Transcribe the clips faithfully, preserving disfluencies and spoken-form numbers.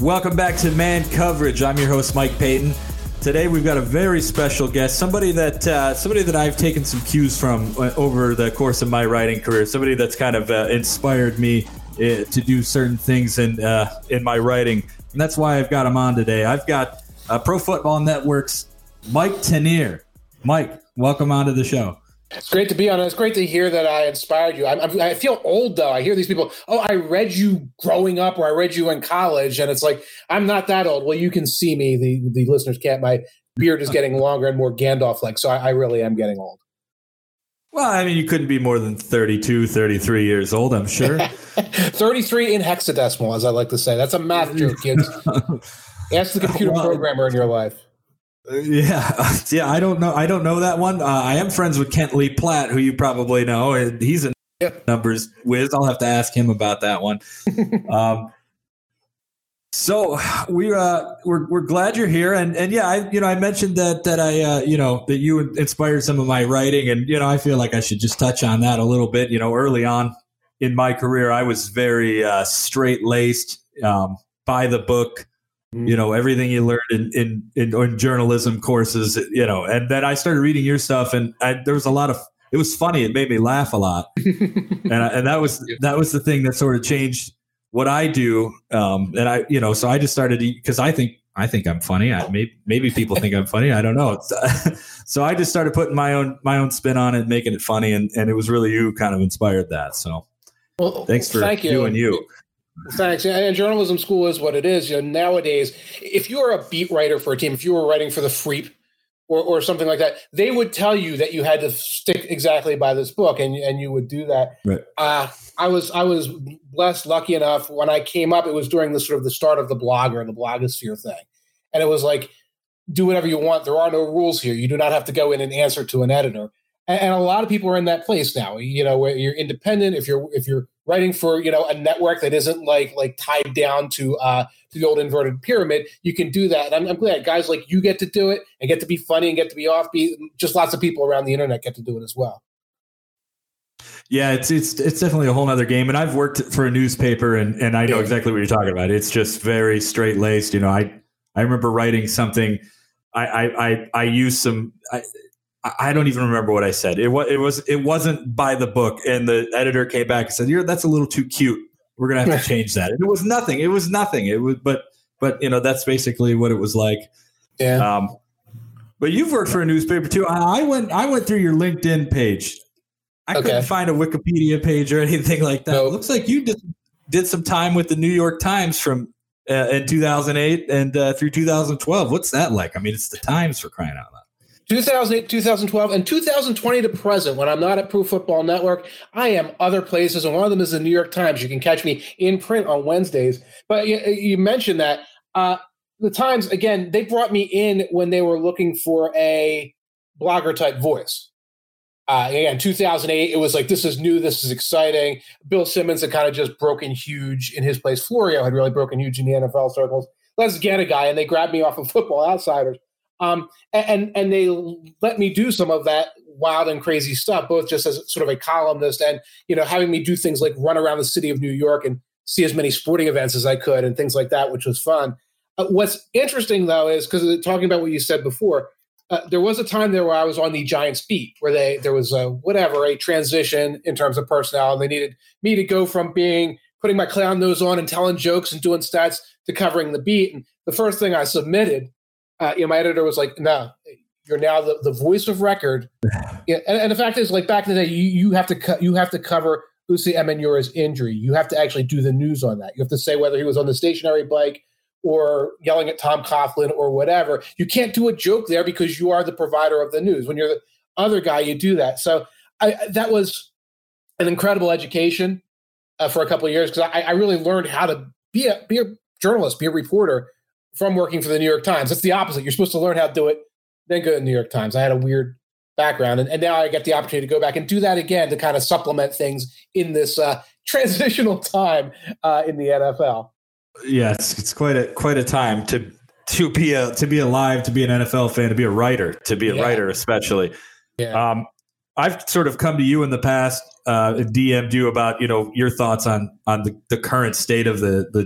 Welcome back to Man Coverage. I'm your host, Mike Payton. Today we've got a very special guest, somebody that uh, somebody that I've taken some cues from over the course of my writing career, somebody that's kind of uh, inspired me uh, to do certain things in uh, in my writing, and that's why I've got him on today. I've got uh, Pro Football Network's Mike Tanier. Mike, welcome onto the show. It's great to be on. It's great to hear that I inspired you. I, I feel old, though. I hear these people, oh, I read you growing up or I read you in college. And it's like, I'm not that old. Well, you can see me. The, the listeners can't. My beard is getting longer and more Gandalf-like. So I, I really am getting old. Well, I mean, you couldn't be more than thirty-two, thirty-three years old, I'm sure. thirty-three in hexadecimal, as I like to say. That's a math joke, kids. Ask the computer programmer in your life. Yeah, yeah. I don't know. I don't know that one. Uh, I am friends with Kent Lee Platt, who you probably know. He's a yep. numbers whiz. I'll have to ask him about that one. um, so we uh, we're we're glad you're here, and and yeah, I you know I mentioned that that I uh, you know that you inspired some of my writing, and you know I feel like I should just touch on that a little bit. You know, early on in my career, I was very uh, straight laced, um, by the book. You know, everything you learned in, in, in, in journalism courses, you know, and then I started reading your stuff, and I, there was a lot of, it was funny. It made me laugh a lot. and I, and that was, that was the thing that sort of changed what I do. Um, and I, you know, so I just started to, cause I think, I think I'm funny. I may, maybe people think I'm funny. I don't know. So I just started putting my own, my own spin on it, making it funny. And, and it was really you kind of inspired that. So well, thanks for thank you. doing you. Thanks. And journalism school is what it is. You know, nowadays, if you were a beat writer for a team, if you were writing for the Freep or, or something like that, they would tell you that you had to stick exactly by this book, and and you would do that. Right. Uh, I was I was blessed, lucky enough when I came up. It was during the sort of the start of the blogger, the blogosphere thing, and it was like, do whatever you want. There are no rules here. You do not have to go in and answer to an editor. And a lot of people are in that place now, you know, where you're independent. If you're if you're writing for, you know, a network that isn't like like tied down to uh, to the old inverted pyramid, you can do that. And I'm, I'm glad guys like you get to do it and get to be funny and get to be offbeat. Just lots of people around the internet get to do it as well. Yeah, it's it's it's definitely a whole nother game. And I've worked for a newspaper, and and I know exactly what you're talking about. It's just very straight laced. You know, I I remember writing something. I I I, I used some. I, I don't even remember what I said. It was, it was, it wasn't by the book. And the editor came back and said, "You're that's a little too cute. We're going to have to change that." And it was nothing. It was nothing. It was, but, but you know, that's basically what it was like. Yeah. Um, but you've worked for a newspaper too. I, I went, I went through your LinkedIn page. I okay. couldn't find a Wikipedia page or anything like that. Nope. It looks like you did, did some time with the New York Times from uh, in two thousand eight and uh, through two thousand twelve. What's that like? I mean, it's the Times, for crying out loud. two thousand eight, two thousand twelve, and two thousand twenty to present, when I'm not at Pro Football Network, I am other places, and one of them is the New York Times. You can catch me in print on Wednesdays. But you, you mentioned that. Uh, the Times, again, they brought me in when they were looking for a blogger-type voice. Uh, again, two thousand eight, it was like, this is new, this is exciting. Bill Simmons had kind of just broken huge in his place. Florio had really broken huge in the N F L circles. Let's get a guy, and they grabbed me off of Football Outsiders. Um, and, and they let me do some of that wild and crazy stuff, both just as sort of a columnist and, you know, having me do things like run around the city of New York and see as many sporting events as I could and things like that, which was fun. Uh, what's interesting, though, is because talking about what you said before, uh, there was a time there where I was on the Giants beat where they there was a, whatever, a transition in terms of personnel. And they needed me to go from being putting my clown nose on and telling jokes and doing stats to covering the beat. And the first thing I submitted, Uh, you know, my editor was like, no, you're now the, the voice of record. Yeah, and, and the fact is, like, back in the day, you, you have to co- you have to cover Usai Emenyora's injury. You have to actually do the news on that. You have to say whether he was on the stationary bike or yelling at Tom Coughlin or whatever. You can't do a joke there because you are the provider of the news. When you're the other guy, you do that. So I, that was an incredible education uh, for a couple of years because I, I really learned how to be a, be a journalist, be a reporter, from working for the New York Times. It's the opposite. You're supposed to learn how to do it, then go to the New York Times. I had a weird background, and, and now I get the opportunity to go back and do that again to kind of supplement things in this uh, transitional time uh, in the N F L. Yes, it's quite a quite a time to to be a to be alive, to be an N F L fan, to be a writer, to be a yeah. writer especially. Yeah. Um, I've sort of come to you in the past, uh, D M'd you about you know your thoughts on on the, the current state of the the.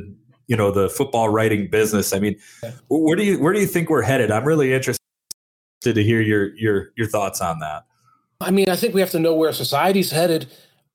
you know, the football writing business. I mean, where do you, where do you think we're headed? I'm really interested to hear your, your, your thoughts on that. I mean, I think we have to know where society's headed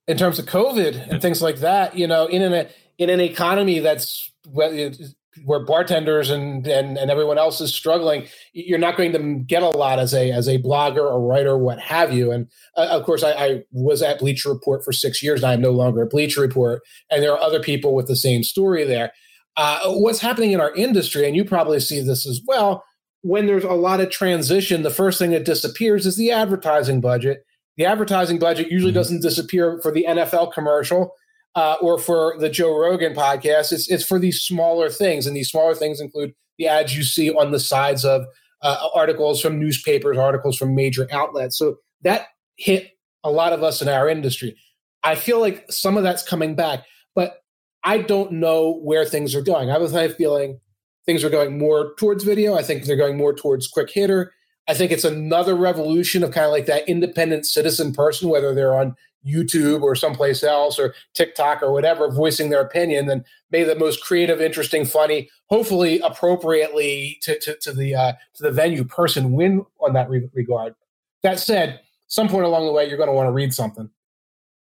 in terms of COVID and things like that, you know, in an, in an economy that's where bartenders and, and, and everyone else is struggling. You're not going to get a lot as a, as a blogger or writer, what have you. And uh, of course I, I was at Bleacher Report for six years and I am no longer at Bleacher Report. And there are other people with the same story there. Uh, what's happening in our industry, and you probably see this as well, when there's a lot of transition, the first thing that disappears is the advertising budget. The advertising budget usually mm-hmm. doesn't disappear for the N F L commercial uh, or for the Joe Rogan podcast. It's it's for these smaller things, and these smaller things include the ads you see on the sides of uh, articles from newspapers, articles from major outlets. So that hit a lot of us in our industry. I feel like some of that's coming back, but I don't know where things are going. I have a feeling things are going more towards video. I think they're going more towards quick hitter. I think it's another revolution of kind of like that independent citizen person, whether they're on YouTube or someplace else or TikTok or whatever, voicing their opinion and maybe the most creative, interesting, funny, hopefully appropriately to, to, to the uh, to the venue person win on that re- regard. That said, some point along the way, you're going to want to read something,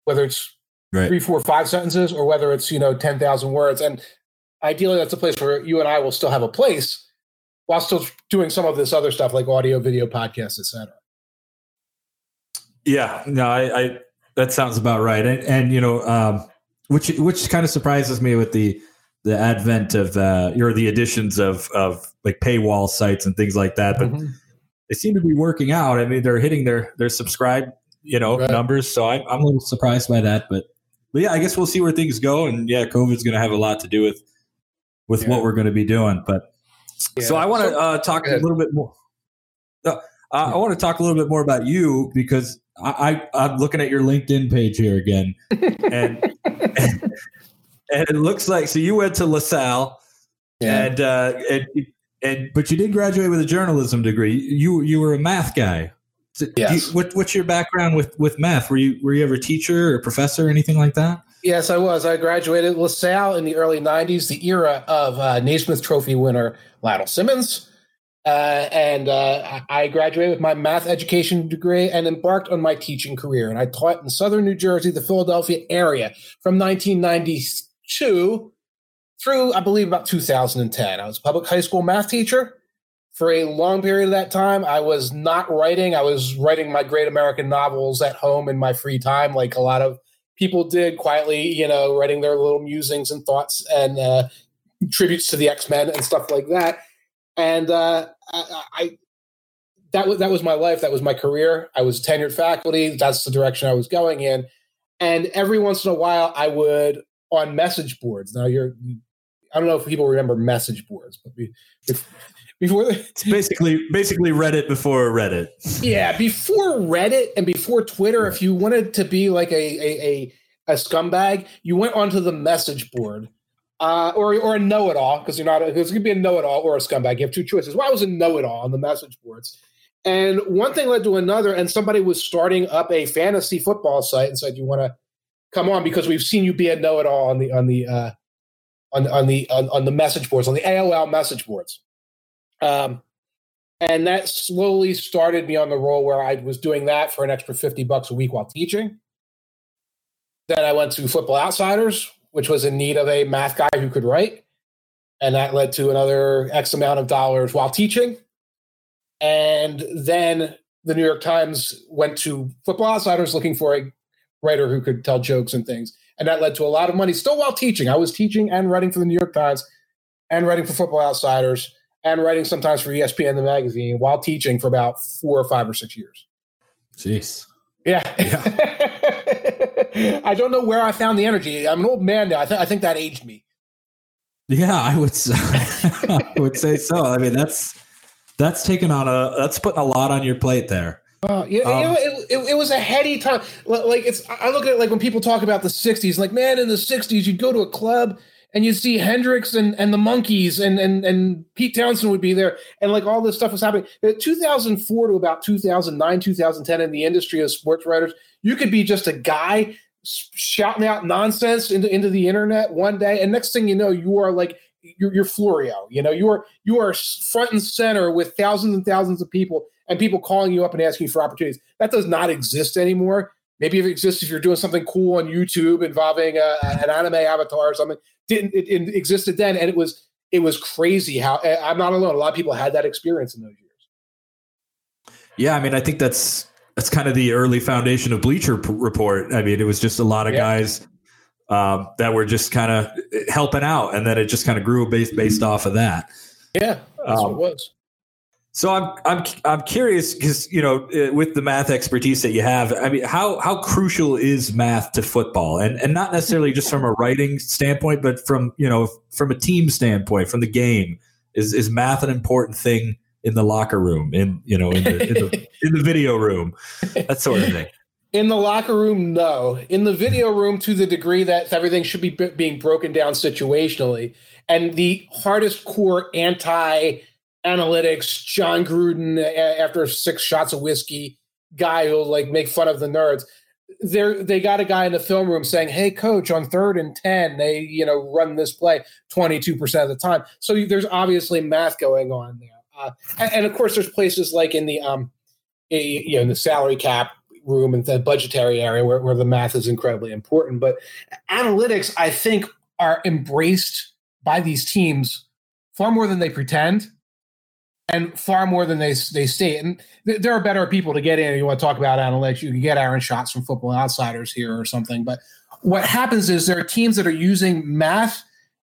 whether it's Right. three, four, five sentences, or whether it's, you know, ten thousand words. And ideally, that's a place where you and I will still have a place while still doing some of this other stuff like audio, video, podcasts, et cetera. Yeah, no, I, I that sounds about right. And, and you know, um, which which kind of surprises me with the the advent of uh, or the additions of of like paywall sites and things like that. But mm-hmm. they seem to be working out. I mean, they're hitting their their subscribe you know right. numbers. So I, I'm a little surprised by that, but. But yeah, I guess we'll see where things go, and yeah, COVID's going to have a lot to do with with yeah. what we're going to be doing. But yeah. so I want to so, uh, talk a little bit more. Uh, yeah. I want to talk a little bit more about you because I, I, I'm looking at your LinkedIn page here again, and, and and it looks like so you went to LaSalle, yeah. and uh, and and but you did graduate with a journalism degree. You you were a math guy. So yes. you, what, what's your background with, with math? Were you were you ever a teacher or professor or anything like that? Yes, I was. I graduated LaSalle in the early nineties, the era of uh, Naismith Trophy winner Lionel Simmons. Uh, and uh, I graduated with my math education degree and embarked on my teaching career. And I taught in southern New Jersey, the Philadelphia area from nineteen ninety-two through, I believe, about two thousand ten. I was a public high school math teacher. For a long period of that time, I was not writing. I was writing my great American novels at home in my free time, like a lot of people did, quietly, you know, writing their little musings and thoughts and uh, tributes to the X-Men and stuff like that. And uh, I, I that was that was my life. That was my career. I was tenured faculty. That's the direction I was going in. And every once in a while, I would on message boards. Now, you're I don't know if people remember message boards, but we. If, Before the- it's basically basically Reddit before Reddit. Yeah, before Reddit and before Twitter, right. If you wanted to be like a a, a a scumbag, you went onto the message board uh, or or a know-it-all, because you're not a, it's going to be a know-it-all or a scumbag. You have two choices. Well, I was a know-it-all on the message boards. And one thing led to another, and somebody was starting up a fantasy football site and said, you want to come on because we've seen you be a know-it-all on the on the uh, on on the on, on the message boards, on the A O L message boards. Um, and that slowly started me on the roll where I was doing that for an extra fifty bucks a week while teaching. Then I went to Football Outsiders, which was in need of a math guy who could write. And that led to another X amount of dollars while teaching. And then the New York Times went to Football Outsiders looking for a writer who could tell jokes and things. And that led to a lot of money still while teaching. I was teaching and writing for the New York Times and writing for Football Outsiders and writing sometimes for E S P N, the magazine, while teaching for about four or five or six years. Jeez. Yeah. yeah. I don't know where I found the energy. I'm an old man now. I, th- I think that aged me. Yeah, I would, I would say so. I mean, that's, That's taking on a. That's putting a lot on your plate there. Uh, yeah, um, you know, it, it, it was a heady time. Like it's, I look at it like when people talk about the sixties. Like, man, in the sixties, you'd go to a club and you'd see Hendrix and, and the Monkees and and and Pete Townsend would be there, and like all this stuff was happening. two thousand four to about two thousand nine, two thousand ten, in the industry of sports writers, you could be just a guy shouting out nonsense into into the internet one day, and next thing you know, you are like. You're, you're Florio, you know, you are you are front and center with thousands and thousands of people and people calling you up and asking you for opportunities. That does not exist anymore. Maybe it exists if you're doing something cool on YouTube involving a, an anime avatar or something. Didn't it, it existed then, and it was it was crazy how I'm not alone. A lot of people had that experience in those years. Yeah, I mean, I think that's that's kind of the early foundation of Bleacher Report. I mean, it was just a lot of yeah. guys. Um, that were just kind of helping out, and then it just kind of grew based based off of that. Yeah, that's um, what it was. So I'm I'm I'm curious because you know with the math expertise that you have, I mean, how how crucial is math to football, and and not necessarily just from a writing standpoint, but from you know from a team standpoint, from the game, is is math an important thing in the locker room, in you know in the in the, in the video room, that sort of thing. In the locker room, no. In the video room, to the degree that everything should be b- being broken down situationally. And the hardest core anti-analytics, John Gruden, a- after six shots of whiskey, guy who'll like make fun of the nerds. They they got a guy in the film room saying, "Hey, coach, on third and ten, they you know run this play twenty-two percent of the time." So there's obviously math going on there. Uh, and, and of course, there's places like in the um, a, you know, in the salary cap room and the budgetary area where, where the math is incredibly important. But analytics, I think, are embraced by these teams far more than they pretend and far more than they they state. And th- there are better people to get in if you want to talk about analytics. You can get Aaron Schatz from Football Outsiders here or something. But what happens is there are teams that are using math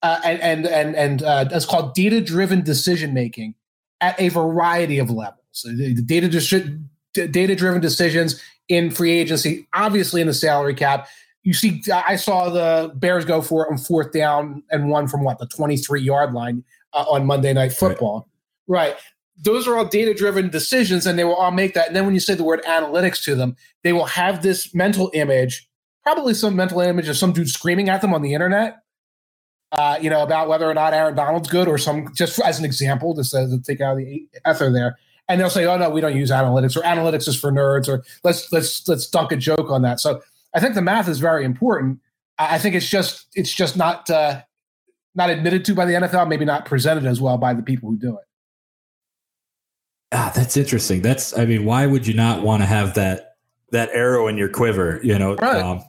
uh, and, and, and, and uh, it's called data-driven decision-making at a variety of levels. So the data distri- data-driven decisions in free agency, obviously in the salary cap. You see, I saw the Bears go for it on fourth down and one from what, the twenty-three-yard line uh, on Monday Night Football. Right. right. Those are all data-driven decisions, and they will all make that. And then when you say the word analytics to them, they will have this mental image, probably some mental image of some dude screaming at them on the internet, uh, you know, about whether or not Aaron Donald's good or some, just as an example, just to, to take out the ether there. And they'll say, "Oh no, we don't use analytics," or "Analytics is for nerds," or "Let's let's let's dunk a joke on that." So I think the math is very important. I think it's just it's just not uh, not admitted to by the N F L, maybe not presented as well by the people who do it. Ah, that's interesting. That's I mean, why would you not want to have that that arrow in your quiver? You know, right. um,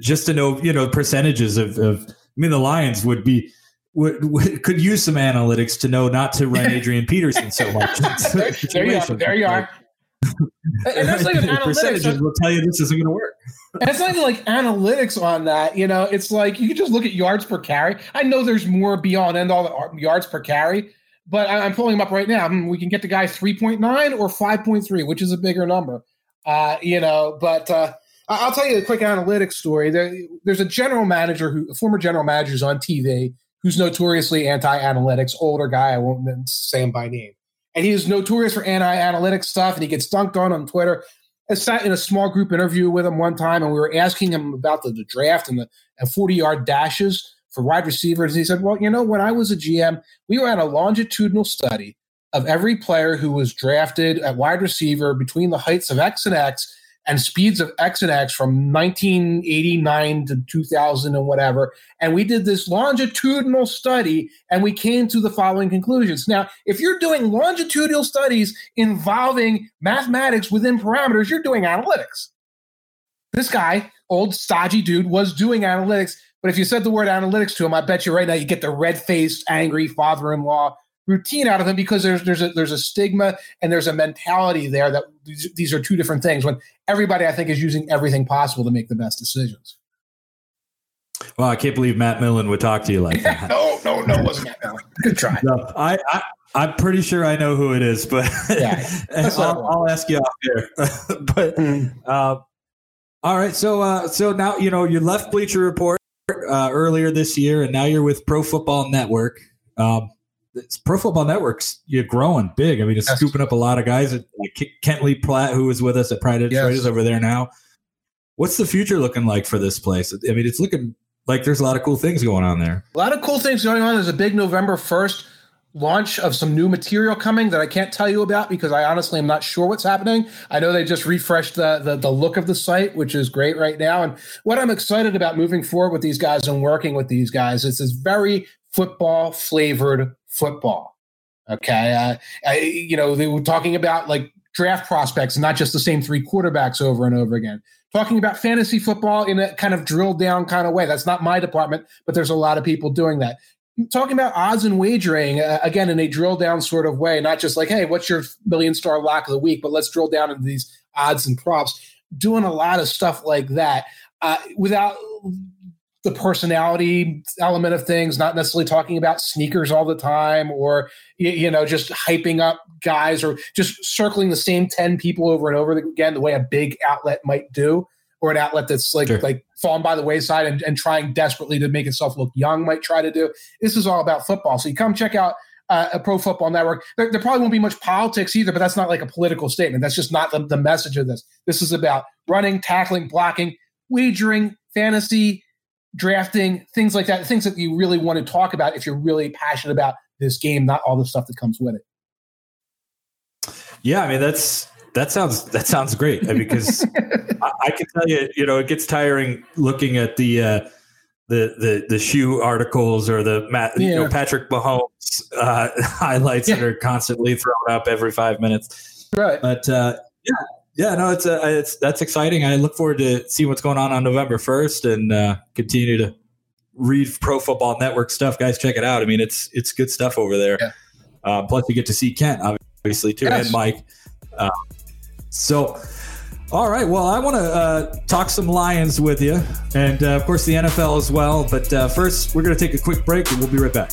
just to know you know percentages of, of. I mean, the Lions would be. Would, would, could use some analytics to know not to run Adrian Peterson so much. there, there you are. There you are. And that's like an analytics. Percentages will tell you this isn't going to work. And it's not even like analytics on that. You know, it's like you can just look at yards per carry. I know there's more beyond end all the yards per carry, but I, I'm pulling them up right now. I mean, we can get the guy three point nine or five point three, which is a bigger number. Uh, you know, but uh, I'll tell you a quick analytics story. There, there's a general manager who, a former general manager, who's on T V. Who's notoriously anti-analytics, older guy, I won't say him by name. And he is notorious for anti-analytics stuff, and he gets dunked on on Twitter. I sat in a small group interview with him one time, and we were asking him about the, the draft and the and forty-yard dashes for wide receivers. And he said, well, you know, when I was a G M, we ran a longitudinal study of every player who was drafted at wide receiver between the heights of X and X and speeds of X and X from nineteen eighty-nine to two thousand and whatever. And we did this longitudinal study and we came to the following conclusions. Now, if you're doing longitudinal studies involving mathematics within parameters, you're doing analytics. This guy, old stodgy dude, was doing analytics. But if you said the word analytics to him, I bet you right now you get the red-faced, angry father-in-law routine out of him, because there's there's a there's a stigma and there's a mentality there that these, these are two different things, when everybody, I think, is using everything possible to make the best decisions. Well, I can't believe Matt Millen would talk to you like that. no, no, no, it wasn't Matt Millen. Good try. No, I, I, I'm pretty sure I know who it is, but yeah, I'll, I'll ask you off here. But mm. uh, all right, so uh, so now, you know, you left Bleacher Report uh, earlier this year, and now you're with Pro Football Network. Um, It's Pro Football Network's, you're growing big. I mean, it's yes. scooping up a lot of guys. Like Kent Lee Platt, who was with us at Pride of Detroit, yes. is over there now. What's the future looking like for this place? I mean, it's looking like there's a lot of cool things going on there. A lot of cool things going on. There's a big November first launch of some new material coming that I can't tell you about because I honestly am not sure what's happening. I know they just refreshed the, the, the look of the site, which is great right now. And what I'm excited about moving forward with these guys and working with these guys is this very football flavored football. Okay. Uh, I, you know, they were talking about like draft prospects, not just the same three quarterbacks over and over again, talking about fantasy football in a kind of drilled down kind of way. That's not my department, but there's a lot of people doing that. Talking about odds and wagering, uh, again, in a drill down sort of way, not just like, hey, what's your million star lock of the week, but let's drill down into these odds and props, doing a lot of stuff like that uh, without the personality element of things, not necessarily talking about sneakers all the time or, you know, just hyping up guys or just circling the same ten people over and over again, the way a big outlet might do, or an outlet that's like, sure. like fallen by the wayside and, and trying desperately to make itself look young might try to do. This is all about football. So you come check out uh, a Pro Football Network. There, there probably won't be much politics either, but that's not like a political statement. That's just not the, the message of this. This is about running, tackling, blocking, wagering, fantasy, drafting, things like that, things that you really want to talk about if you're really passionate about this game, not all the stuff that comes with it. Yeah, I mean, that's that sounds that sounds great because I, I can tell you, you know, it gets tiring looking at the uh, the the the shoe articles or the Matt, yeah. you know, Patrick Mahomes uh, highlights yeah. that are constantly thrown up every five minutes. Right, but uh, yeah, yeah, no, it's uh, it's that's exciting. I look forward to see what's going on on November first and uh, continue to read Pro Football Network stuff, guys. Check it out. I mean, it's it's good stuff over there. Yeah. Uh, plus, you get to see Kent obviously too yes. and Mike. Uh, So, all right. Well, I want to uh, talk some Lions with you and, uh, of course, the N F L as well. But uh, first, we're going to take a quick break and we'll be right back.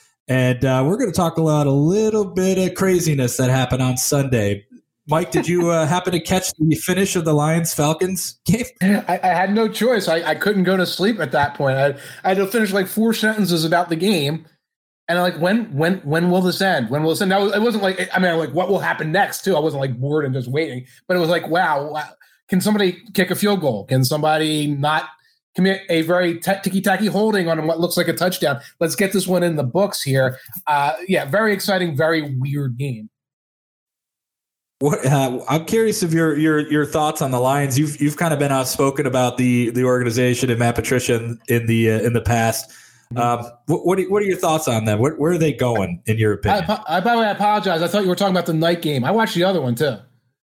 And uh, we're going to talk about a little bit of craziness that happened on Sunday. Mike, did you uh, happen to catch the finish of the Lions-Falcons game? I, I had no choice. I, I couldn't go to sleep at that point. I, I had to finish like four sentences about the game. And I'm like, when when, when will this end? When will this end? Now, it wasn't like, I mean, like, what will happen next, too? I wasn't like bored and just waiting. But it was like, wow, wow. Can somebody kick a field goal? Can somebody not commit a very t- ticky-tacky holding on what looks like a touchdown? Let's get this one in the books here. Uh, yeah, very exciting, very weird game. What, uh, I'm curious of your, your your thoughts on the Lions. You've you've kind of been outspoken about the the organization and Matt Patricia in, in the uh, in the past. Um, what what are, what are your thoughts on them? Where, where are they going in your opinion? I, I, by the way, I apologize. I thought you were talking about the night game. I watched the other one too.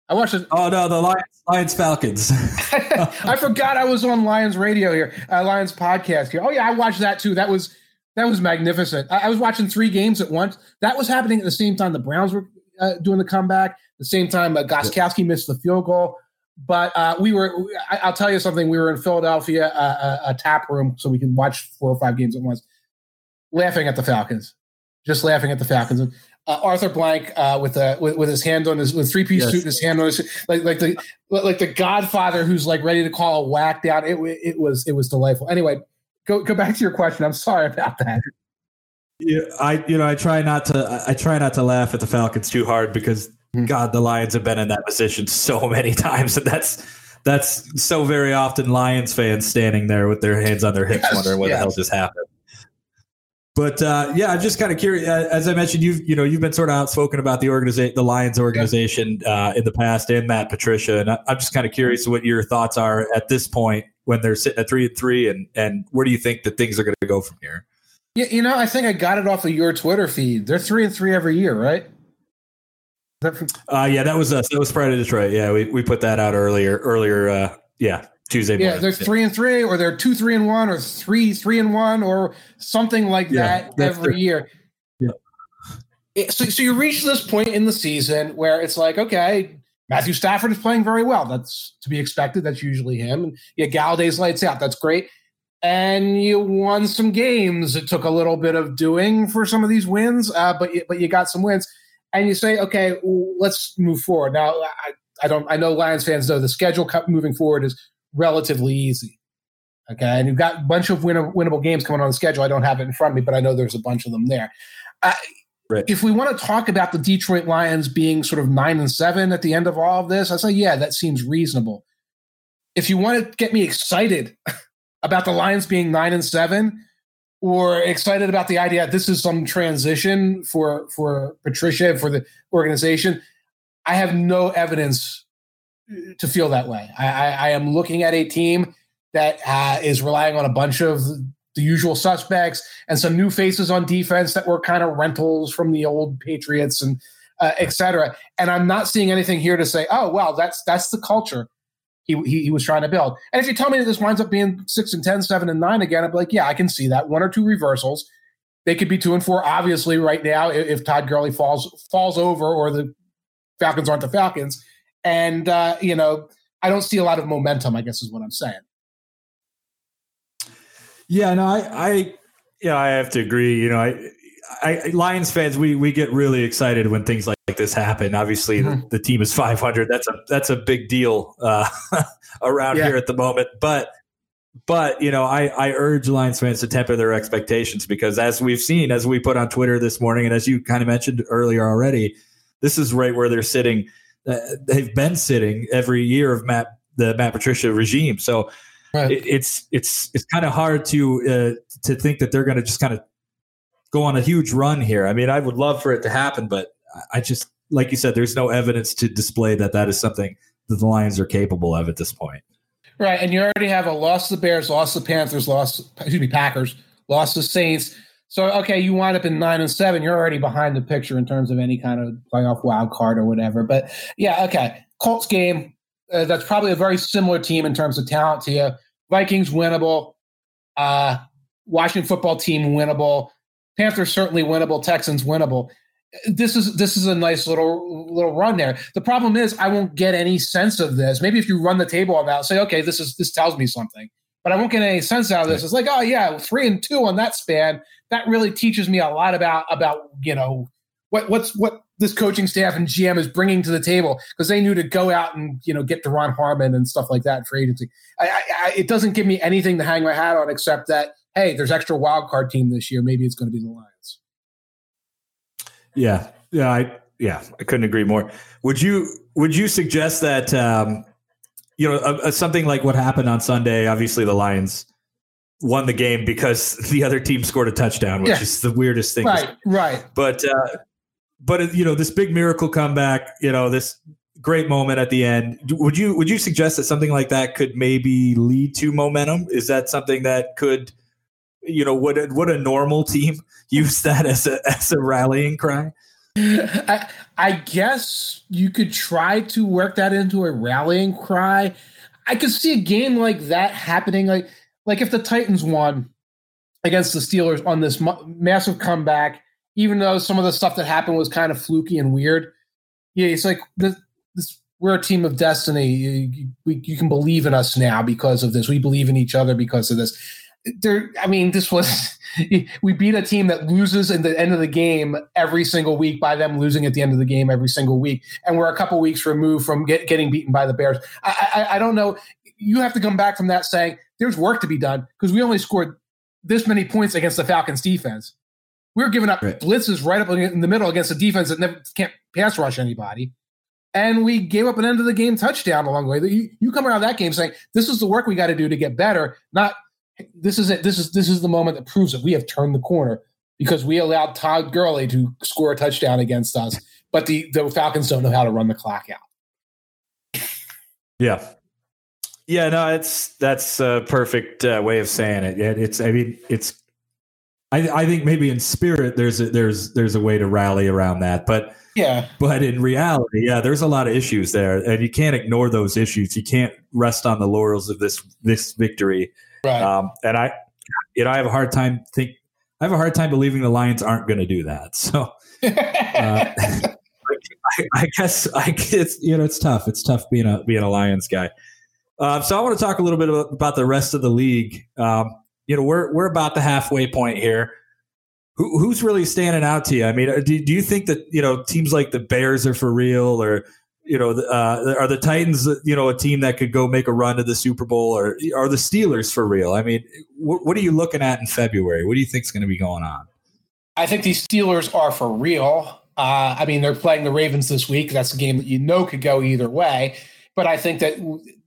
I watched. The- oh no, the Lions Lions Falcons. I forgot I was on Lions radio here, uh, Lions podcast here. Oh yeah, I watched that too. That was that was magnificent. I, I was watching three games at once. That was happening at the same time the Browns were uh, doing the comeback. The same time, uh, Gostkowski missed the field goal. But uh, we were, I, I'll tell you something. We were in Philadelphia, uh, a, a tap room, so we can watch four or five games at once, laughing at the Falcons, just laughing at the Falcons. And, uh, Arthur Blank uh, with, a, with with his hand on his with three piece yes. suit, and his hand on his like like the like the Godfather who's like ready to call a whack down. It it was it was delightful. Anyway, go go back to your question. I'm sorry about that. Yeah, I you know I try not to I try not to laugh at the Falcons too hard because. God, the Lions have been in that position so many times, and that's that's so very often Lions fans standing there with their hands on their hips, yes, wondering what yes. the hell just happened. But uh, yeah, I'm just kind of curious. As I mentioned, you've you know you've been sort of outspoken about the organization, the Lions organization, yeah. uh, in the past, and Matt Patricia, and I, I'm just kind of curious what your thoughts are at this point when they're sitting at three and three, and and where do you think that things are going to go from here? Yeah, you know, I think I got it off of your Twitter feed. They're three and three every year, right? Uh, yeah, that was us. That was Pride of Detroit. Yeah, we, we put that out earlier. Earlier, uh, yeah, Tuesday morning. Yeah, they're three and three, or they're two three and one, or three three and one, or something like yeah, that every true. year. Yeah. It, so, so you reach this point in the season where it's like, okay, Matthew Stafford is playing very well. That's to be expected. That's usually him. And yeah, Galladay's lights out. That's great. And you won some games. It took a little bit of doing for some of these wins, uh, but but you got some wins. And you say, okay, let's move forward. Now, I, I don't. I know Lions fans know the schedule moving forward is relatively easy. Okay, and you've got a bunch of win- winnable games coming on the schedule. I don't have it in front of me, but I know there's a bunch of them there. Uh, right. If we want to talk about the Detroit Lions being sort of nine and seven at the end of all of this, I say, yeah, that seems reasonable. If you want to get me excited about the Lions being nine and seven. Or excited about the idea that this is some transition for for Patricia, for the organization. I have no evidence to feel that way. I, I, I am looking at a team that uh, is relying on a bunch of the usual suspects and some new faces on defense that were kind of rentals from the old Patriots and uh, et cetera. And I'm not seeing anything here to say, oh, well, that's that's the culture. He, he he was trying to build. And if you tell me that this winds up being six and ten, seven and nine again, I'd be like, yeah, I can see that. One or two reversals. They could be two and four, obviously, right now, if, if Todd Gurley falls falls over or the Falcons aren't the Falcons. And, uh, you know, I don't see a lot of momentum, I guess is what I'm saying. Yeah, no, I, I yeah, I have to agree. You know, I, I Lions fans, we we get really excited when things like this happen. Obviously, mm-hmm. the, the team is five hundred. That's a that's a big deal uh, around yeah. here at the moment. But but you know, I, I urge Lions fans to temper their expectations because as we've seen, as we put on Twitter this morning, and as you kind of mentioned earlier already, this is right where they're sitting. Uh, they've been sitting every year of Matt the Matt Patricia regime. So right. it, it's it's it's kind of hard to uh, to think that they're going to just kind of go on a huge run here. I mean, I would love for it to happen, but I just, like you said, there's no evidence to display that that is something that the Lions are capable of at this point. Right. And you already have a loss to the Bears, lost the Panthers, lost, excuse me, Packers, lost the Saints. So, okay, you wind up in nine and seven. You're already behind the picture in terms of any kind of playoff wild card or whatever. But yeah, okay. Colts game. Uh, that's probably a very similar team in terms of talent to you. Vikings winnable. Uh, Washington football team winnable. Panthers certainly winnable, Texans winnable. This is this is a nice little little run there. The problem is I won't get any sense of this. Maybe if you run the table on that, say, okay, this is this tells me something, but I won't get any sense out of this. It's like, oh yeah, three and two on that span. That really teaches me a lot about about you know what what's what this coaching staff and G M is bringing to the table because they knew to go out and you know get DeRon Harmon and stuff like that for agency. I, I, I, it doesn't give me anything to hang my hat on except that. Hey, there's extra wild card team this year. Maybe it's going to be the Lions. Yeah, yeah, I yeah, I couldn't agree more. Would you would you suggest that um, you know a, a, something like what happened on Sunday? Obviously, the Lions won the game because the other team scored a touchdown, which yeah. is the weirdest thing. Right, right. But uh, but you know this big miracle comeback. You know this great moment at the end. Would you would you suggest that something like that could maybe lead to momentum? Is that something that could, you know, would would a normal team use that as a as a rallying cry? I, I guess you could try to work that into a rallying cry. I could see a game like that happening, like like if the Titans won against the Steelers on this ma- massive comeback, even though some of the stuff that happened was kind of fluky and weird. Yeah, it's like this, this, we're a team of destiny. You, we, you can believe in us now because of this. We believe in each other because of this. There, I mean, this was we beat a team that loses in the end of the game every single week by them losing at the end of the game every single week, and we're a couple weeks removed from get, getting beaten by the Bears. I, I, I don't know. You have to come back from that saying there's work to be done because we only scored this many points against the Falcons defense. We were giving up right. blitzes right up in the middle against a defense that never can't pass rush anybody. And we gave up an end of the game touchdown along the way. You, you come around that game saying, this is the work we got to do to get better. Not this is it. This is, this is the moment that proves that we have turned the corner because we allowed Todd Gurley to score a touchdown against us, but the, the Falcons don't know how to run the clock out. Yeah. Yeah, no, it's, that's a perfect uh, way of saying it. it. It's, I mean, it's, I, I think maybe in spirit there's a, there's there's a way to rally around that, but yeah, but in reality, yeah, there's a lot of issues there, and you can't ignore those issues. You can't rest on the laurels of this this victory. Right. Um, and I, you know, I have a hard time think I have a hard time believing the Lions aren't going to do that. So uh, I, I guess I guess you know it's tough. It's tough being a being a Lions guy. Uh, so I want to talk a little bit about the rest of the league. Um, You know, we're we're about the halfway point here. Who who's really standing out to you? I mean, do do you think that, you know, teams like the Bears are for real, or, you know, uh, are the Titans, you know, a team that could go make a run to the Super Bowl, or are the Steelers for real? I mean, wh- what are you looking at in February? What do you think's going to be going on? I think the Steelers are for real. Uh, I mean, they're playing the Ravens this week. That's a game that you know could go either way. But I think that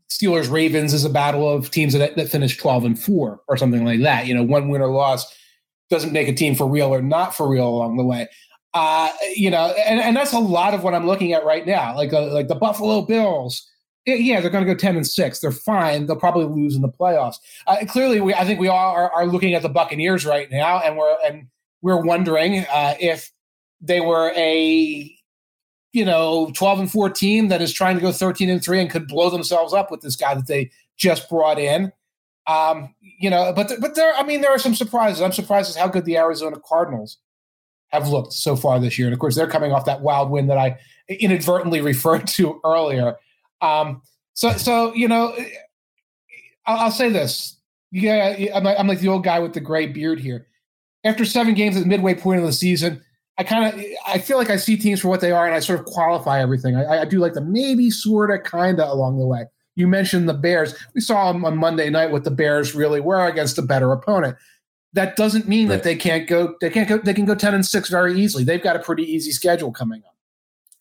Steelers-Ravens is a battle of teams that, that finish twelve and four or something like that. You know, one win or loss doesn't make a team for real or not for real along the way. Uh, you know, and, and that's a lot of what I'm looking at right now. Like uh, like the Buffalo Bills, it, yeah, they're going to go ten and six. They're fine. They'll probably lose in the playoffs. Uh, clearly, we I think we all are, are looking at the Buccaneers right now, and we're and we're wondering uh, if they were a you know, twelve and four team that is trying to go thirteen and three and could blow themselves up with this guy that they just brought in. Um, you know, but, th- but there, I mean, there are some surprises. I'm surprised at how good the Arizona Cardinals have looked so far this year. And of course they're coming off that wild win that I inadvertently referred to earlier. Um, so, so, you know, I'll, I'll say this. Yeah. I'm like, I'm like the old guy with the gray beard here. After seven games at the midway point of the season, I kind of I feel like I see teams for what they are, and I sort of qualify everything. I, I do like the maybe, sort of, kind of along the way. You mentioned the Bears. We saw on Monday night what the Bears really were against a better opponent. That doesn't mean right. that they can't go. They can't go. They can go ten and six very easily. They've got a pretty easy schedule coming up.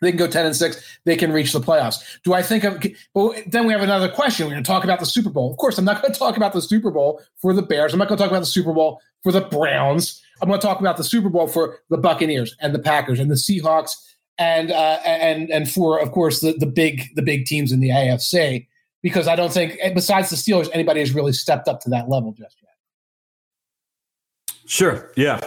They can go ten and six. They can reach the playoffs. Do I think of? Well, then we have another question. We're going to talk about the Super Bowl. Of course, I'm not going to talk about the Super Bowl for the Bears. I'm not going to talk about the Super Bowl for the Browns. I'm going to talk about the Super Bowl for the Buccaneers and the Packers and the Seahawks and uh, and and for, of course, the, the big the big teams in the A F C, because I don't think, besides the Steelers, anybody has really stepped up to that level just yet. Sure, yeah.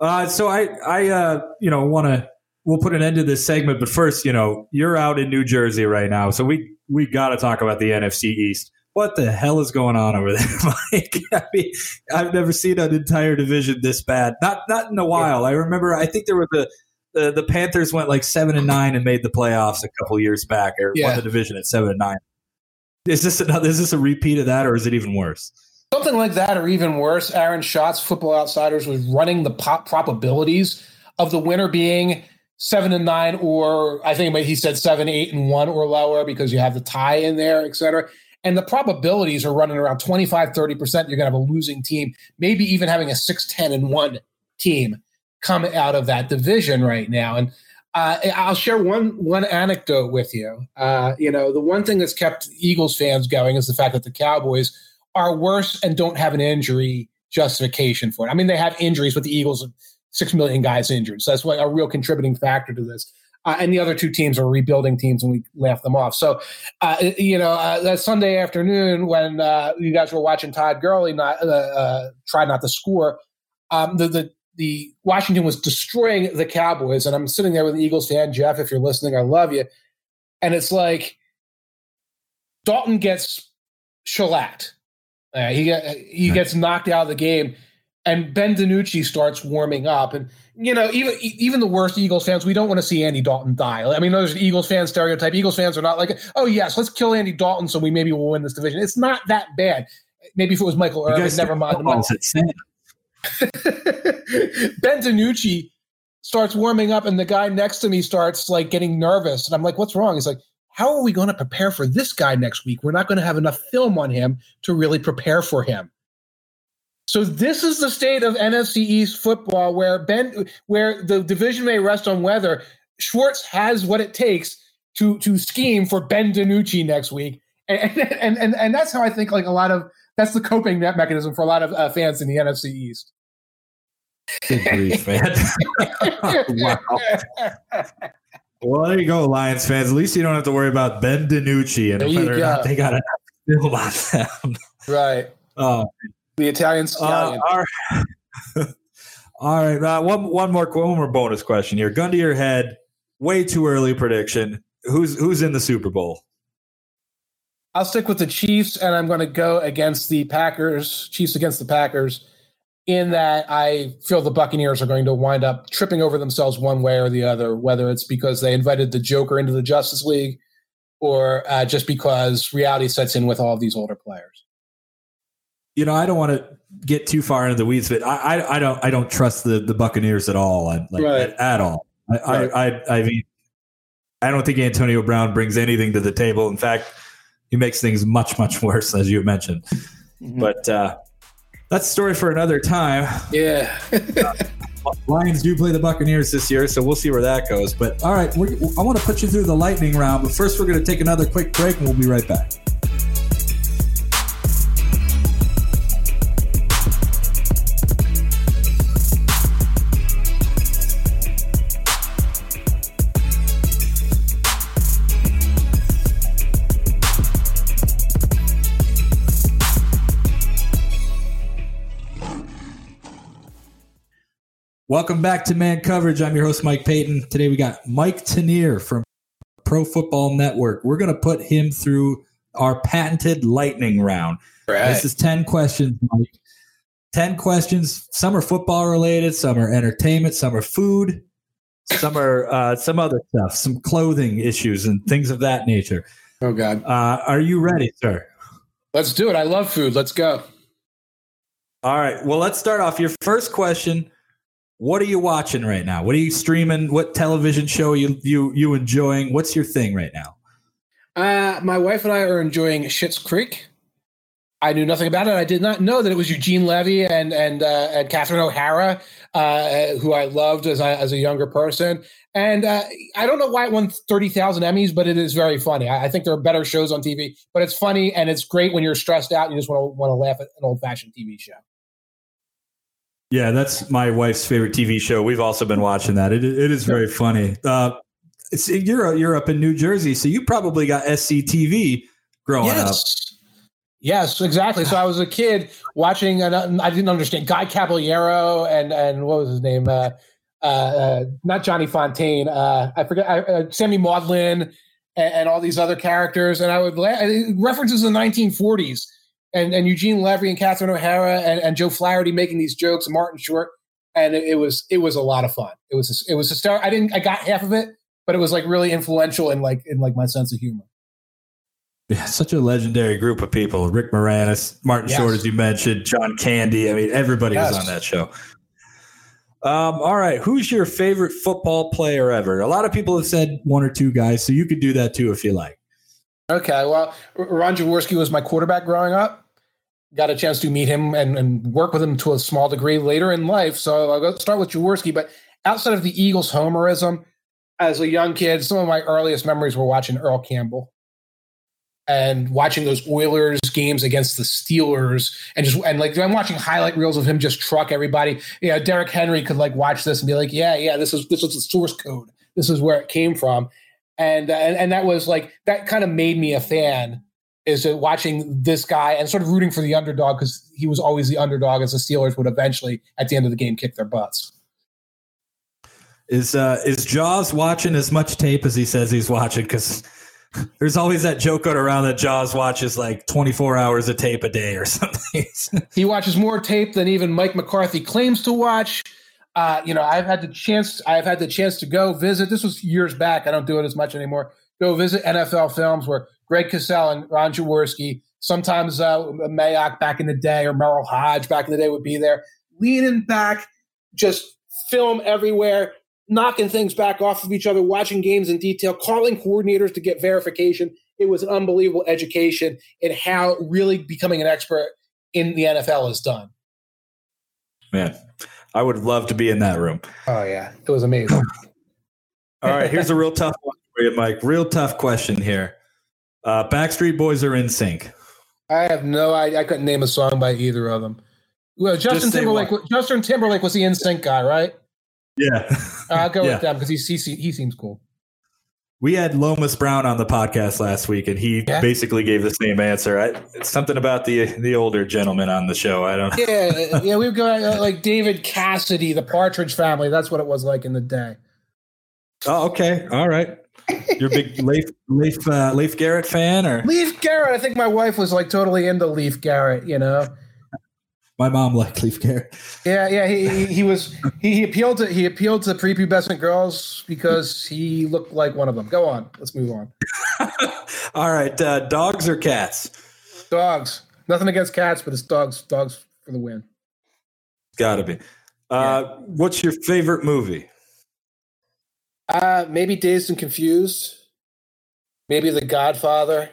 Uh, so I I uh, you know want to we'll put an end to this segment, but first, you know, you're out in New Jersey right now, so we we got to talk about the N F C East. What the hell is going on over there, Mike? I mean, I've never seen an entire division this bad. Not not in a while. I remember. I think there were the the, the Panthers went like seven and nine and made the playoffs a couple years back, or yeah. won the division at seven and nine. Is this another? Is this a repeat of that, or is it even worse? Something like that, or even worse. Aaron Schatz, Football Outsiders, was running the pop probabilities of the winner being seven and nine, or I think he said seven, eight, and one, or lower, because you have the tie in there, et cetera. And the probabilities are running around twenty-five, thirty percent. You're going to have a losing team, maybe even having a six, ten, and one team come out of that division right now. And uh, I'll share one one anecdote with you. Uh, you know, the one thing that's kept Eagles fans going is the fact that the Cowboys are worse and don't have an injury justification for it. I mean, they have injuries, but the Eagles have six million guys injured. So that's what a real contributing factor to this. Uh, and the other two teams are rebuilding teams, and we laughed them off. So, uh, you know, uh, that Sunday afternoon when uh, you guys were watching Todd Gurley not uh, uh, try not to score, um, the, the the Washington was destroying the Cowboys, and I'm sitting there with an Eagles fan, Jeff. If you're listening, I love you. And it's like Dalton gets shellacked. Uh, he he gets knocked out of the game. And Ben DiNucci starts warming up. And, you know, even even the worst Eagles fans, we don't want to see Andy Dalton die. I mean, there's an Eagles fan stereotype. Eagles fans are not like, oh, yes, let's kill Andy Dalton so we maybe will win this division. It's not that bad. Maybe if it was Michael Irvin, never mind. Ben DiNucci starts warming up, and the guy next to me starts, like, getting nervous. And I'm like, what's wrong? He's like, how are we going to prepare for this guy next week? We're not going to have enough film on him to really prepare for him. So this is the state of N F C East football, where Ben, where the division may rest on whether Schwartz has what it takes to to scheme for Ben DiNucci next week, and and and, and that's how I think like a lot of that's the coping mechanism for a lot of uh, fans in the N F C East. Good grief, man! Wow. Well, there you go, Lions fans. At least you don't have to worry about Ben DiNucci and whether or not they got enough film on them. Right. Oh. The Italians. Italian. Uh, all right. all right. Uh, one one more one more bonus question here. Gun to your head. Way too early prediction. Who's who's in the Super Bowl? I'll stick with the Chiefs, and I'm going to go against the Packers. Chiefs against the Packers. In that, I feel the Buccaneers are going to wind up tripping over themselves one way or the other, whether it's because they invited the Joker into the Justice League, or uh, just because reality sets in with all of these older players. You know, I don't want to get too far into the weeds, but I, I, I don't, I don't trust the, the Buccaneers at all, I, like right. at, at all. I, right. I, I, I mean, I don't think Antonio Brown brings anything to the table. In fact, he makes things much, much worse, as you mentioned. Mm-hmm. But uh, that's a story for another time. Yeah. uh, Lions do play the Buccaneers this year, so we'll see where that goes. But all right, we're, I want to put you through the lightning round, but first we're going to take another quick break, and we'll be right back. Welcome back to Man Coverage. I'm your host, Mike Payton. Today we got Mike Tanier from Pro Football Network. We're going to put him through our patented lightning round. Right. This is ten questions, Mike. ten questions. Some are football related, some are entertainment, some are food, some are uh, some other stuff, some clothing issues and things of that nature. Oh, God. Uh, are you ready, sir? Let's do it. I love food. Let's go. All right. Well, let's start off. Your first question. What are you watching right now? What are you streaming? What television show are you you you enjoying? What's your thing right now? Uh, my wife and I are enjoying Schitt's Creek. I knew nothing about it. I did not know that it was Eugene Levy and and uh, and Catherine O'Hara, uh, who I loved as I, as a younger person. And uh, I don't know why it won thirty thousand Emmys, but it is very funny. I, I think there are better shows on T V, but it's funny and it's great when you're stressed out and you just want to want to laugh at an old-fashioned T V show. Yeah, that's my wife's favorite T V show. We've also been watching that. It it is very funny. Uh, it's you're you're up in New Jersey, so you probably got S C T V growing yes. up. Yes, exactly. So I was a kid watching, and I didn't understand Guy Caballero and and what was his name? Uh, uh, uh, not Johnny Fontaine. Uh, I forget. I, uh, Sammy Maudlin and, and all these other characters, and I would la- it references the nineteen forties. And, and Eugene Levy and Catherine O'Hara and, and Joe Flaherty making these jokes, and Martin Short, and it, it was it was a lot of fun. It was it was hysterical. I didn't I got half of it, but it was like really influential in like in like my sense of humor. Yeah, such a legendary group of people: Rick Moranis, Martin yes. Short, as you mentioned, John Candy. I mean, everybody yes. was on that show. Um, all right, who's your favorite football player ever? A lot of people have said one or two guys, so you could do that too if you like. Okay, well, Ron Jaworski was my quarterback growing up. Got a chance to meet him and, and work with him to a small degree later in life. So I'll go start with Jaworski. But outside of the Eagles homerism, as a young kid, some of my earliest memories were watching Earl Campbell and watching those Oilers games against the Steelers. And just and like I'm watching highlight reels of him just truck everybody. You know, Derrick Henry could like watch this and be like, yeah, yeah, this is this is the source code. This is where it came from. And, and, and that was like, that kind of made me a fan, is watching this guy and sort of rooting for the underdog, because he was always the underdog, as the Steelers would eventually at the end of the game kick their butts. Is, uh, is Jaws watching as much tape as he says he's watching? Because there's always that joke going around that Jaws watches like twenty-four hours of tape a day or something. He watches more tape than even Mike McCarthy claims to watch. Uh, you know, I've had the chance, I've had the chance to go visit. This was years back. I don't do it as much anymore. Go visit N F L Films, where Greg Cassell and Ron Jaworski, sometimes uh, Mayock back in the day, or Merrill Hodge back in the day, would be there, leaning back, just film everywhere, knocking things back off of each other, watching games in detail, calling coordinators to get verification. It was an unbelievable education in how really becoming an expert in the N F L is done. Man, I would love to be in that room. Oh, yeah. It was amazing. All right. Here's a real tough one for you, Mike. Real tough question here. Uh, Backstreet Boys or N Sync? I have no idea. I couldn't name a song by either of them. Well, Justin Timberlake, Justin Timberlake was the N Sync guy, right? Yeah. uh, I'll go yeah. with them because he, he, he seems cool. We had Lomas Brown on the podcast last week, and he yeah. basically gave the same answer. I, it's something about the the older gentleman on the show. I don't know. Yeah, yeah, we would go uh, like David Cassidy, the Partridge Family. That's what it was like in the day. Oh, okay. All right. You're a big Leif, Leif, uh, Leif Garrett fan? Or Leif Garrett. I think my wife was like totally into Leif Garrett, you know. My mom liked Leif Garrett. Yeah, yeah, he he, he was he, he appealed to he appealed to prepubescent girls because he looked like one of them. Go on, let's move on. All right, uh, dogs or cats? Dogs. Nothing against cats, but it's dogs. Dogs for the win. Gotta be. Uh, yeah. What's your favorite movie? Uh, maybe Dazed and Confused. Maybe The Godfather.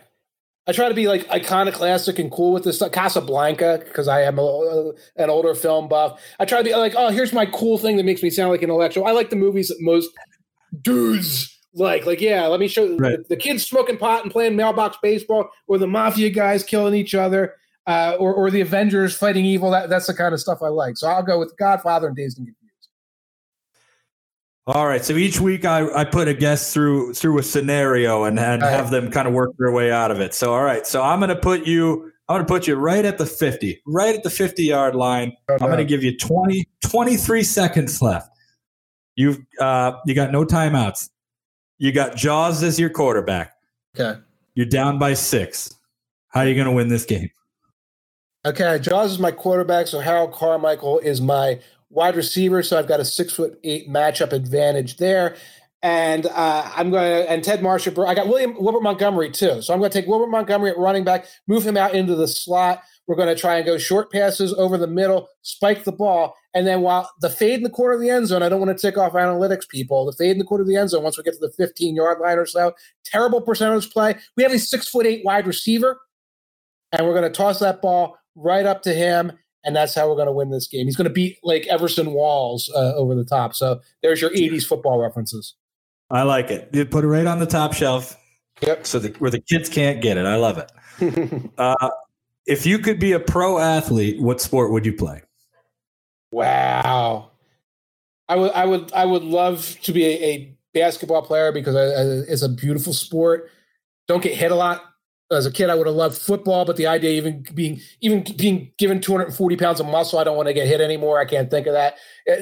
I try to be like iconoclastic and cool with this stuff. Casablanca, because I am a, a, an older film buff. I try to be like, oh, here's my cool thing that makes me sound like an intellectual. I like the movies that most dudes like. Like, yeah, let me show right. the, the kids smoking pot and playing mailbox baseball, or the mafia guys killing each other, uh, or or the Avengers fighting evil. That, that's the kind of stuff I like. So I'll go with Godfather and Dazed and Confused. All right. So each week I, I put a guest through through a scenario and had, have them kind of work their way out of it. So all right. So I'm gonna put you I'm gonna put you right at the fifty, right at the fifty yard line. Oh, no. I'm gonna give you twenty, twenty-three seconds left. You've uh, you got no timeouts. You got Jaws as your quarterback. Okay. You're down by six. How are you gonna win this game? Okay, Jaws is my quarterback, so Harold Carmichael is my wide receiver, so I've got a six foot eight matchup advantage there, and uh, I'm going to and Ted Marshall. I got William Wilbert Montgomery too, so I'm going to take Wilbert Montgomery at running back, move him out into the slot. We're going to try and go short passes over the middle, spike the ball, and then while the fade in the corner of the end zone, I don't want to tick off analytics people. The fade in the corner of the end zone, once we get to the fifteen yard line or so, terrible percentage play. We have a six foot eight wide receiver, and we're going to toss that ball right up to him. And that's how we're going to win this game. He's going to beat like Everson Walls uh, over the top. So there's your eighties football references. I like it. You put it right on the top shelf. Yep. So the, where the kids can't get it. I love it. uh, if you could be a pro athlete, what sport would you play? Wow. I would, I would, I would love to be a, a basketball player because I, I, it's a beautiful sport. Don't get hit a lot. As a kid, I would have loved football, but the idea of even being even being given two hundred forty pounds of muscle, I don't want to get hit anymore. I can't think of that.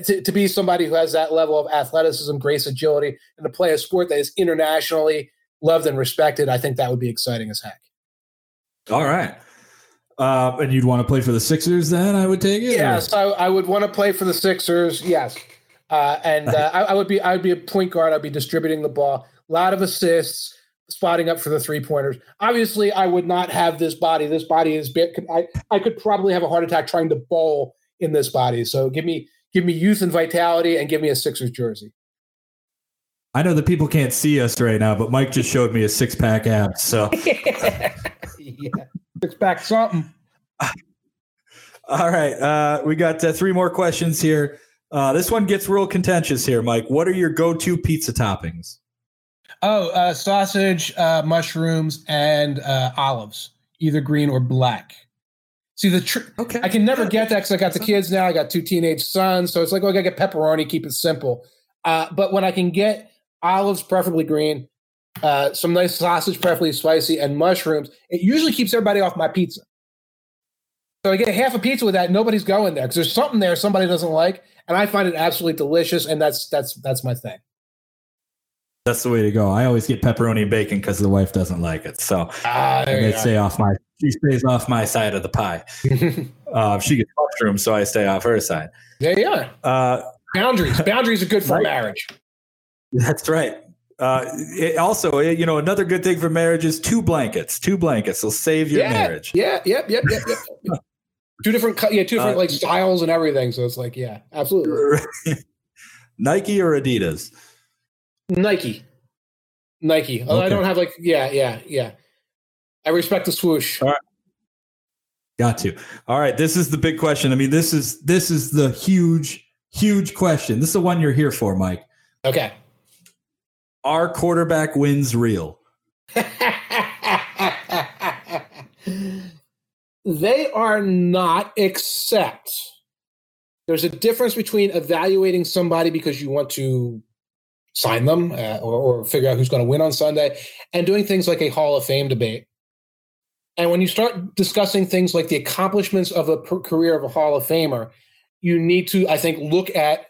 To, to be somebody who has that level of athleticism, grace, agility, and to play a sport that is internationally loved and respected, I think that would be exciting as heck. All right. Uh, and you'd want to play for the Sixers then, I would take it? Yes, I, I would want to play for the Sixers, yes. Uh, and uh, I, I would be I would be a point guard. I'd be distributing the ball. A lot of assists. Spotting up for the three pointers. Obviously, I would not have this body. This body is bit. I, I could probably have a heart attack trying to bowl in this body. So give me give me youth and vitality, and give me a Sixers jersey. I know the people can't see us right now, but Mike just showed me a six pack abs. So yeah. Six pack something. All right, uh, we got uh, three more questions here. Uh, this one gets real contentious here, Mike. What are your go to pizza toppings? Oh, uh, sausage, uh, mushrooms, and uh, olives, either green or black. See, the tr- okay. I can never get that because I got the kids now. I got two teenage sons, so it's like, oh, I got to get pepperoni, keep it simple. Uh, but when I can get olives, preferably green, uh, some nice sausage, preferably spicy, and mushrooms. It usually keeps everybody off my pizza. So I get half a pizza with that. Nobody's going there because there's something there somebody doesn't like, and I find it absolutely delicious. And that's that's that's my thing. That's the way to go. I always get pepperoni and bacon because the wife doesn't like it. So ah, they stay off my she stays off my side of the pie. uh, she gets mushrooms, so I stay off her side. Yeah, yeah. Uh, boundaries, boundaries are good for right. marriage. That's right. Uh, it also, it, you know, another good thing for marriage is two blankets. Two blankets will save your yeah, marriage. Yeah, yep, yep, yep, yep. Two different, yeah, two different uh, like styles and everything. So it's like, yeah, absolutely. Nike or Adidas? Nike, Nike. Oh, okay. I don't have like, yeah, yeah, yeah. I respect the swoosh. All right. Got to. All right, this is the big question. I mean, this is this is the huge, huge question. This is the one you're here for, Mike. Okay. Are quarterback wins real? They are not, except there's a difference between evaluating somebody because you want to sign them uh, or, or figure out who's going to win on Sunday and doing things like a Hall of Fame debate. And when you start discussing things like the accomplishments of a per- career of a Hall of Famer, you need to, I think, look at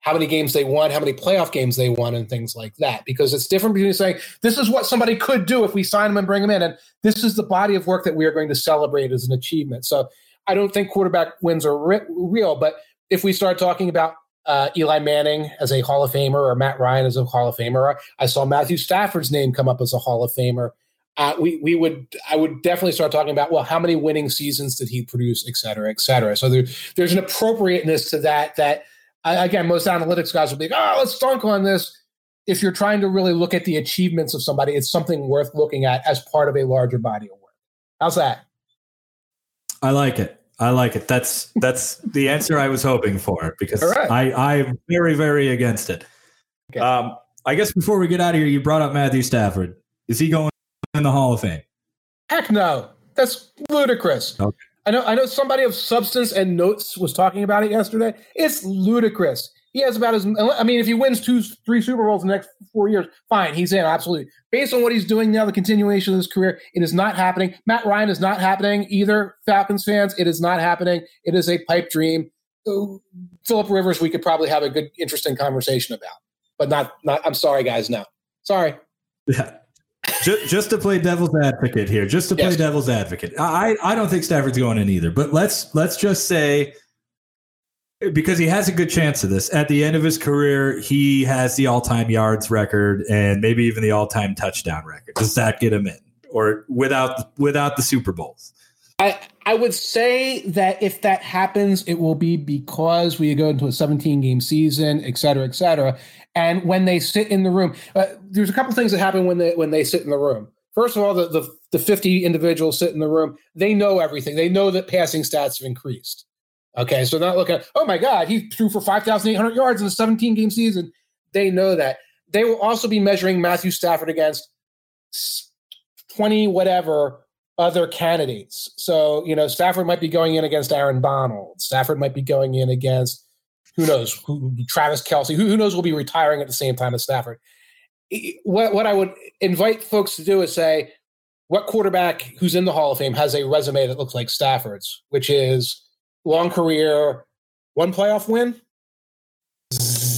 how many games they won, how many playoff games they won, and things like that. Because it's different between saying, this is what somebody could do if we sign them and bring them in, and this is the body of work that we are going to celebrate as an achievement. So I don't think quarterback wins are re- real, but if we start talking about uh, Eli Manning as a Hall of Famer or Matt Ryan as a Hall of Famer, I saw Matthew Stafford's name come up as a Hall of Famer. Uh, we we would I would definitely start talking about, well, how many winning seasons did he produce, et cetera, et cetera. So there, there's an appropriateness to that that, again, most analytics guys will be like, oh, let's dunk on this. If you're trying to really look at the achievements of somebody, it's something worth looking at as part of a larger body of work. How's that? I like it. I like it. That's that's the answer I was hoping for, because right. I, I'm very, very against it. Okay. Um, I guess before we get out of here, you brought up Matthew Stafford. Is he going in the Hall of Fame? Heck no. That's ludicrous. Okay. I know I know somebody of substance and notes was talking about it yesterday. It's ludicrous. He has about as – I mean, if he wins two, three Super Bowls in the next four years, fine, he's in, absolutely. Based on what he's doing now, the continuation of his career, it is not happening. Matt Ryan is not happening either, Falcons fans. It is not happening. It is a pipe dream. Philip Rivers, we could probably have a good, interesting conversation about. But not – not. I'm sorry, guys, no. Sorry. Yeah. Just, just to play devil's advocate here, just to play yes. devil's advocate. I, I don't think Stafford's going in either, but let's let's just say, because he has a good chance of this, at the end of his career, he has the all-time yards record and maybe even the all-time touchdown record. Does that get him in, or without without the Super Bowls? I, I would say that if that happens, it will be because we go into a seventeen-game season, et cetera, et cetera. And when they sit in the room, uh, there's a couple things that happen when they when they sit in the room. First of all, the, the the fifty individuals sit in the room. They know everything. They know that passing stats have increased. Okay, so not looking at, oh, my God, he threw for five thousand eight hundred yards in a seventeen-game season. They know that. They will also be measuring Matthew Stafford against twenty-whatever other candidates. So, you know, Stafford might be going in against Aaron Donald. Stafford might be going in against, who knows, who, Travis Kelce. Who, who knows will be retiring at the same time as Stafford. What, what I would invite folks to do is say, what quarterback who's in the Hall of Fame has a resume that looks like Stafford's, which is long career, one playoff win?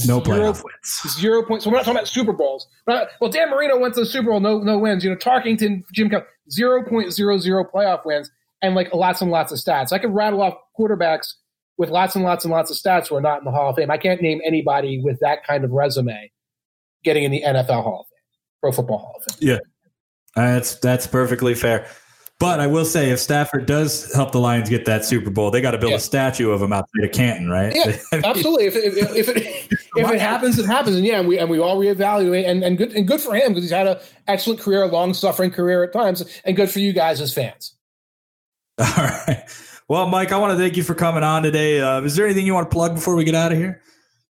No playoff wins. Zero points. So we're not talking about Super Bowls. Not, well, Dan Marino went to the Super Bowl, no no wins. You know, Tarkington, Jim Kelly, zero point zero zero playoff wins and like lots and lots of stats. I could rattle off quarterbacks with lots and lots and lots of stats who are not in the Hall of Fame. I can't name anybody with that kind of resume getting in the N F L Hall of Fame, Pro Football Hall of Fame. Yeah, that's that's perfectly fair. But I will say, if Stafford does help the Lions get that Super Bowl, they got to build yeah. a statue of him outside of Canton, right? Yeah, I mean, absolutely. If if, if it if it happens, it happens, and yeah, and we and we all reevaluate, and, and good and good for him because he's had an excellent career, a long suffering career at times, and good for you guys as fans. All right. Well, Mike, I want to thank you for coming on today. Uh, is there anything you want to plug before we get out of here?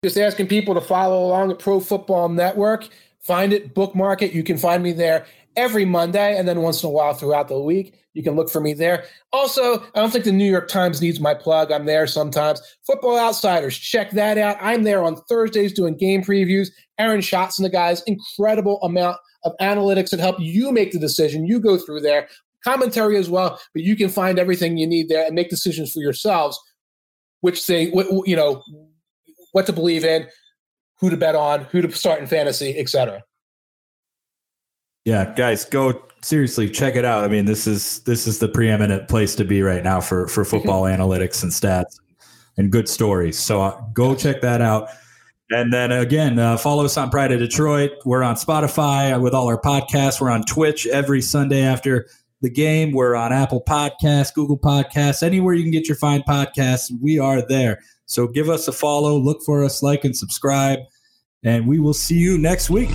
Just asking people to follow along at Pro Football Network. Find it, bookmark it. You can find me there. every Monday, and then once in a while throughout the week. You can look for me there. Also, I don't think the New York Times needs my plug. I'm there sometimes. Football Outsiders, check that out. I'm there on Thursdays doing game previews. Aaron Schatz and the guys, incredible amount of analytics that help you make the decision. You go through there. Commentary as well, but you can find everything you need there and make decisions for yourselves, which thing, you know, what to believe in, who to bet on, who to start in fantasy, et cetera. Yeah, guys, go seriously check it out. I mean, this is this is the preeminent place to be right now for for football analytics and stats and good stories. So uh, go check that out. And then again, uh, follow us on Pride of Detroit. We're on Spotify with all our podcasts. We're on Twitch every Sunday after the game. We're on Apple Podcasts, Google Podcasts, anywhere you can get your fine podcasts. We are there. So give us a follow, look for us, like, and subscribe, and we will see you next week.